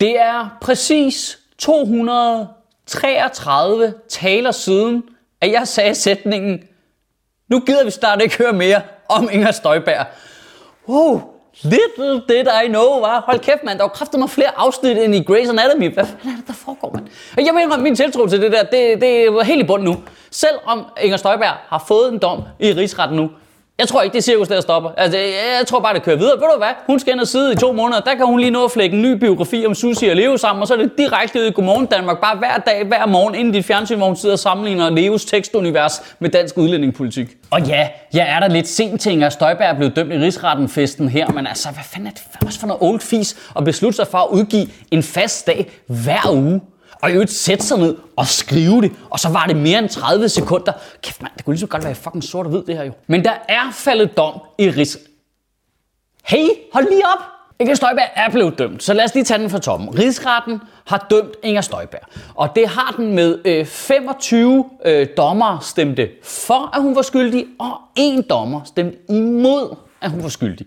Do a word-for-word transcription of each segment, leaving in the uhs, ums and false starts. Det er præcis to hundrede og treogtredive taler siden, at jeg sagde sætningen: nu gider vi snart ikke høre mere om Inger Støjberg. Wow, little did I know, var. Hold kæft, mand. Der var kraftedeme flere afsnit end i Grey's Anatomy. Hvad fanden er det, der foregår, mand? Jeg mener, min tiltro til det der, det, det er helt i bund nu. Selvom Inger Støjberg har fået en dom i rigsretten nu, jeg tror ikke, det er cirkus, der stopper. Altså, jeg tror bare, det kører videre. Ved du hvad? Hun skal ind og sidde i to måneder. Der kan hun lige nå at flække en ny biografi om Susie og Leo sammen. Og så er det direkte ud i Godmorgen Danmark. Bare hver dag, hver morgen, inden dit fjernsyn, hvor hun sidder og sammenligner Leos tekstunivers med dansk udlændingepolitik. Og ja, jeg er da lidt sent til Inger Støjberg er blevet dømt i rigsrettenfesten her. Men altså, hvad fanden er det for, også for noget old fis at beslutte sig for at udgive en fast dag hver uge? Og i øvrigt sætte sig ned og skrive det, og så var det mere end tredive sekunder. Kæft mand, det kunne lige så godt være fucking sort og hvid det her jo. Men der er faldet dom i rigs... Hey, hold lige op! Inger Støjberg er blevet dømt, så lad os lige tage den fra toppen. Rigsretten har dømt Inger Støjberg, og det har den med øh, femogtyve øh, dommere stemte for, at hun var skyldig, og en dommer stemte imod, at hun var skyldig.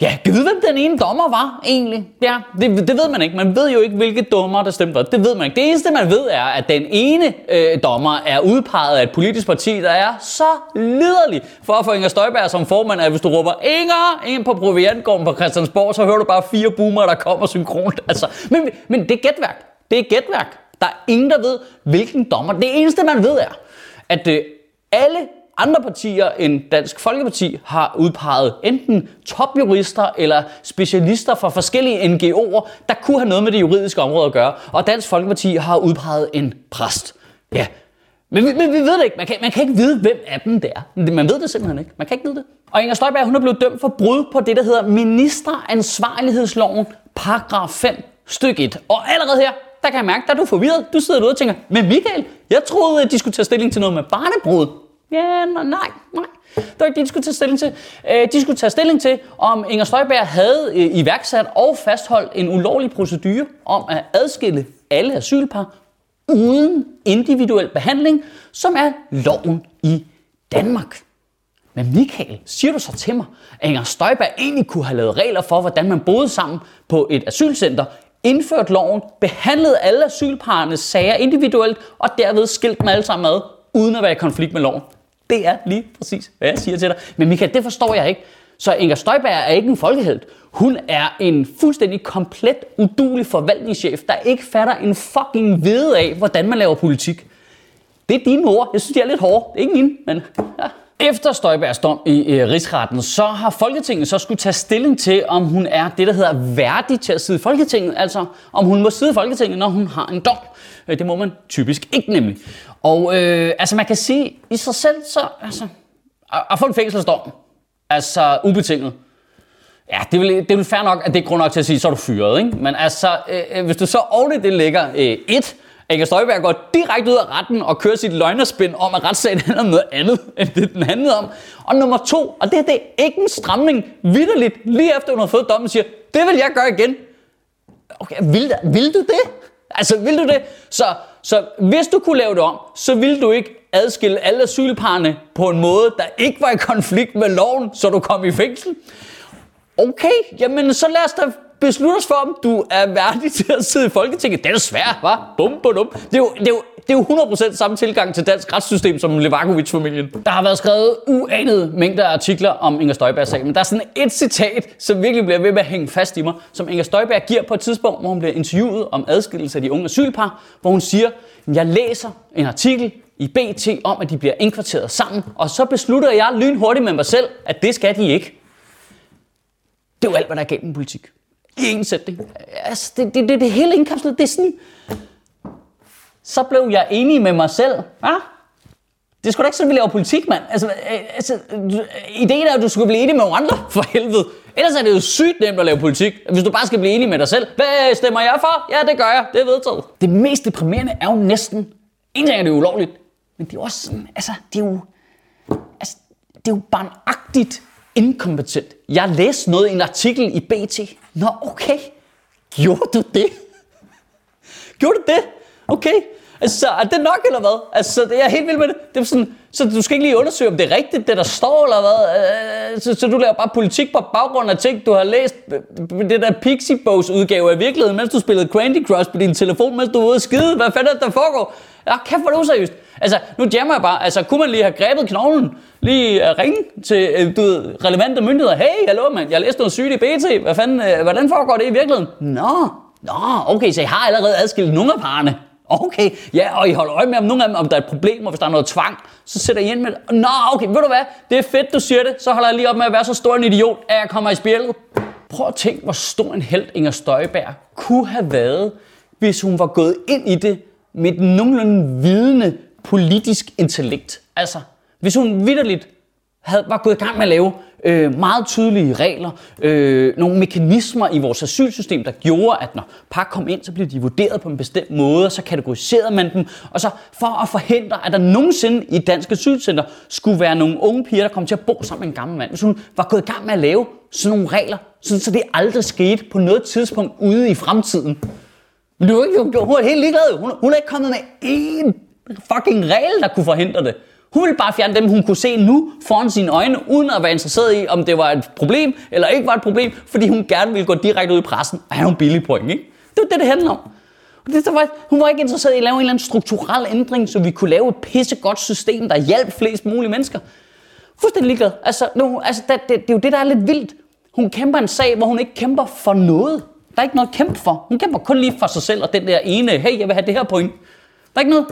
Ja, kan vi vide, hvem den ene dommer var egentlig? Ja, det, det ved man ikke. Man ved jo ikke, hvilke dommer der stemte. Det ved man ikke. Det eneste, man ved, er, at den ene øh, dommer er udpeget af et politisk parti, der er så liderlig for at få Inger Støjberg som formand, at hvis du råber Inger ind på Proviantgården på Christiansborg, så hører du bare fire boomer, der kommer synkront. Altså, men, men det er gætværk. Det er gætværk. Der er ingen, der ved, hvilken dommer. Det eneste, man ved, er, at øh, alle andre partier end Dansk Folkeparti har udpeget enten topjurister eller specialister fra forskellige N G O'er, der kunne have noget med det juridiske område at gøre. Og Dansk Folkeparti har udpeget en præst. Ja, men, men vi ved det ikke. Man kan, man kan ikke vide, hvem af dem det er. Man ved det simpelthen ikke. Man kan ikke vide det. Og Inger Støjberg, hun er blevet dømt for brud på det, der hedder ministeransvarlighedsloven, paragraf fem, stykke et. Og allerede her, der kan jeg mærke, der er du forvirret. Du sidder derude og tænker, men Michael, jeg troede, at de skulle tage stilling til noget med barnebrud. Ja, nej, nej. Det var ikke det, de skulle tage stilling til. De skulle tage stilling til, om Inger Støjberg havde iværksat og fastholdt en ulovlig procedure om at adskille alle asylpar uden individuel behandling, som er loven i Danmark. Men Michael, siger du så til mig, at Inger Støjberg egentlig kunne have lavet regler for, hvordan man boede sammen på et asylcenter, indført loven, behandlede alle asylparernes sager individuelt og derved skilt dem alle sammen ad, uden at være i konflikt med loven? Det er lige præcis, hvad jeg siger til dig. Men Michael, det forstår jeg ikke. Så Inger Støjberg er ikke en folkehelt. Hun er en fuldstændig komplet uduelig forvaltningschef, der ikke fatter en fucking vide af, hvordan man laver politik. Det er dine ord. Jeg synes, de er lidt hårde. Det er ikke mine, men... Ja. Efter Støjbergs dom i øh, rigsretten, så har Folketinget så skulle tage stilling til, om hun er det, der hedder værdig til at sidde i Folketinget. Altså, om hun må sidde i Folketinget, når hun har en dom. Øh, det må man typisk ikke nemlig. Og øh, altså, man kan sige i sig selv, så... Altså, at, at få en fængselsdom, altså ubetinget. Ja, det er vel, det er vel fair nok, at det er grund nok til at sige, så er du fyret, ikke? Men altså, øh, hvis du så ordentligt det ligger øh, et... Inger Støjberg går direkte ud af retten og kører sit løgnerspind om, at retssagen handler om noget andet, end det den handlede om. Og nummer to, og det her det er ikke en stramning, vitterligt, lige efter hun har fået dommen, siger, det vil jeg gøre igen. Okay, vil, vil du det? Altså, vil du det? Så, så hvis du kunne lave det om, så ville du ikke adskille alle asylparerne på en måde, der ikke var i konflikt med loven, så du kom i fængsel. Okay, jamen så lad os da beslutte os for, om du er værdig til at sidde i Folketinget. Det er svært, hva? Bum, bum, bum. Det er jo, det er jo, det er jo hundrede procent samme tilgang til dansk retssystem som Levakovic-familien. Der har været skrevet uanede mængder af artikler om Inger Støjberg-sagen, men der er sådan et citat, som virkelig bliver ved med at hænge fast i mig, som Inger Støjberg giver på et tidspunkt, hvor hun bliver interviewet om adskillelse af de unge asylpar, hvor hun siger, jeg læser en artikel i B T om, at de bliver indkvarteret sammen, og så beslutter jeg lynhurtigt med mig selv, at det skal de ikke. Det er jo alt, hvad der er galt med politik. I en sætning. Altså, det, det, det, det hele indkapslet, det er sådan... Så blev jeg enig med mig selv. Ja? Det er sgu da ikke sådan, vi laver politik, mand. Altså, altså ideen er, at du skal blive enig med nogle andre, for helvede. Ellers er det jo sygt nemt at lave politik, hvis du bare skal blive enig med dig selv. Hvad stemmer jeg for? Ja, det gør jeg. Det er vedtaget. Det mest deprimerende er jo næsten... En ting er det jo ulovligt, men det er jo også sådan... Altså, det er jo... Altså, det er jo barnagtigt inkompetent. Jeg læste noget i en artikel i B T. Nå, okay. Gjorde du det? Gjorde du det? Okay. Altså, er det nok, eller hvad? Altså, jeg er helt vild med det. Det er sådan, så du skal ikke lige undersøge, om det er rigtigt, det der står, eller hvad? Så, så du laver bare politik på baggrund af ting, du har læst. Det der Pixie Boys udgave af virkeligheden, mens du spillede Candy Crush på din telefon, mens du var ude og skide. Hvad fanden er det, der foregår? Ja, kæft, hvor er det useriøst. Altså, nu jammer jeg bare. Altså, kunne man lige have grebet knoglen? Lige ringe til du ved, relevante myndigheder. Hey, hallo mand, jeg læste noget sygt i B T. Hvad fanden, hvordan foregår det i virkeligheden? Nå, nå, okay, så jeg har allerede adskilt nogle af parrene. Okay, ja, og I holder øje med, om nogle af dem, om der er et problem, og hvis der er noget tvang, så sætter I ind med det. Nå, okay, ved du hvad? Det er fedt, du siger det. Så holder jeg lige op med at være så stor en idiot, at jeg kommer i spjældet. Prøv at tænke, hvor stor en helt Inger Støjberg kunne have været, hvis hun var gået ind i det med et nogenlunde vidende politisk intellekt. Altså, hvis hun vitterligt havde, var gået i gang med at lave øh, meget tydelige regler, øh, nogle mekanismer i vores asylsystem, der gjorde, at når par kom ind, så blev de vurderet på en bestemt måde, og så kategoriserede man dem, og så for at forhindre, at der nogensinde i et dansk asylcenter skulle være nogle unge piger, der kom til at bo sammen med en gammel mand. Hvis hun var gået i gang med at lave sådan nogle regler, sådan, så det aldrig skete på noget tidspunkt ude i fremtiden. Men det var ikke, hun var helt ligeglad. Hun, hun er ikke kommet med én fucking regel, der kunne forhindre det. Hun ville bare fjerne dem, hun kunne se nu foran sine øjne, uden at være interesseret i, om det var et problem eller ikke var et problem, fordi hun gerne ville gå direkte ud i pressen og have nogle billige point, ikke? Det var det, det handler om. Det, der var, hun var ikke interesseret i at lave en eller anden strukturel ændring, så vi kunne lave et pissegodt system, der hjalp flest mulige mennesker. Fuldstændig ligeglad. Altså, nu, altså det, det, det er jo det, der er lidt vildt. Hun kæmper en sag, hvor hun ikke kæmper for noget. Der er ikke noget at kæmpe for. Hun kæmper kun lige for sig selv og den der ene, hey, jeg vil have det her point. Der er ikke noget...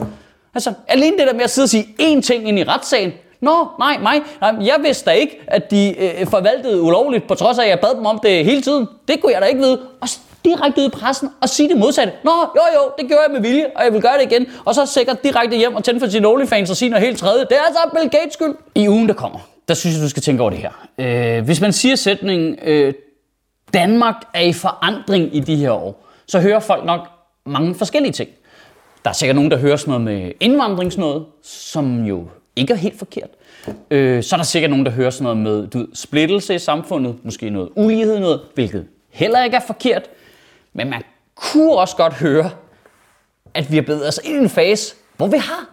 Altså, alene det der med at sidde og sige én ting ind i retssagen. Nå, nej, nej, nej jeg vidste da ikke, at de øh, forvaltede ulovligt, på trods af, at jeg bad dem om det hele tiden. Det kunne jeg da ikke vide. Og direkte ud i pressen og sige det modsatte. Nå, jo, jo, det gjorde jeg med vilje, og jeg vil gøre det igen. Og så sikkert direkte hjem og tænde for sine OnlyFans og sige noget helt tredje. Det er altså Bill Gates skyld. I ugen, der kommer, der synes jeg, du skal tænke over det her. Øh, hvis man siger sætningen, øh, Danmark er i forandring i de her år, så hører folk nok mange forskellige ting. Der er sikkert nogen, der hører sådan noget med indvandringsnød, som jo ikke er helt forkert. Øh, så er der sikkert nogen, der hører sådan noget med du ved, splittelse i samfundet, måske noget ulighed, noget, hvilket heller ikke er forkert. Men man kunne også godt høre, at vi har bevæget os ind i en fase, hvor vi har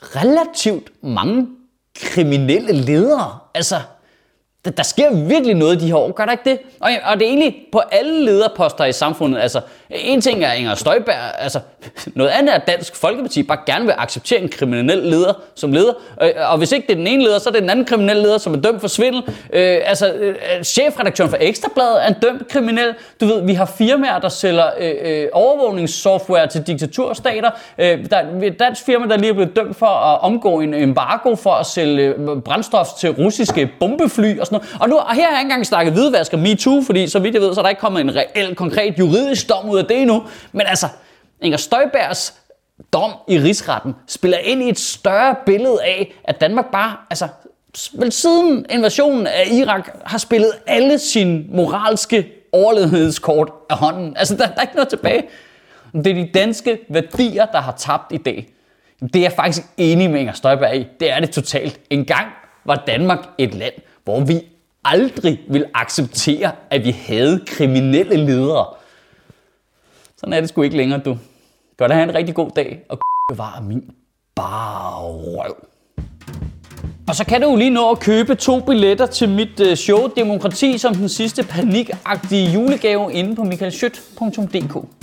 relativt mange kriminelle ledere. Altså, der, der sker virkelig noget de her år, gør der ikke det? Og, og det er egentlig på alle lederposter i samfundet. Altså, en ting er Inger Støjberg, altså, noget andet er Dansk Folkeparti bare gerne vil acceptere en kriminel leder som leder. Og, og hvis ikke det er den ene leder, så er det den anden kriminel leder, som er dømt for svindel. Øh, altså, øh, chefredaktøren for Ekstra Bladet er en dømt kriminel. Du ved, vi har firmaer, der sælger øh, overvågningssoftware til diktaturstater. Øh, der er et dansk firma, der lige er blevet dømt for at omgå en embargo for at sælge brændstof til russiske bombefly og Og, nu, og her har jeg ikke engang snakket hvidvask og MeToo, fordi så vidt jeg ved, så er der ikke kommet en reel, konkret juridisk dom ud af det endnu. Men altså, Inger Støjbergs dom i rigsretten spiller ind i et større billede af, at Danmark bare, altså, siden invasionen af Irak, har spillet alle sine moralske overlevelighedskort af hånden. Altså, der, der er ikke noget tilbage. Det er de danske værdier, der har tabt i dag. Det er jeg faktisk enig med Inger Støjberg i. Det er det totalt. Engang var Danmark et land, hvor vi aldrig vil acceptere, at vi havde kriminelle ledere. Sådan er det sgu ikke længere, du. Gør dig have en rigtig god dag, og bevare min barrøv. Og så kan du jo lige nå at købe to billetter til mit show Demokrati som den sidste panikagtige julegave inde på michael schødt punktum d k.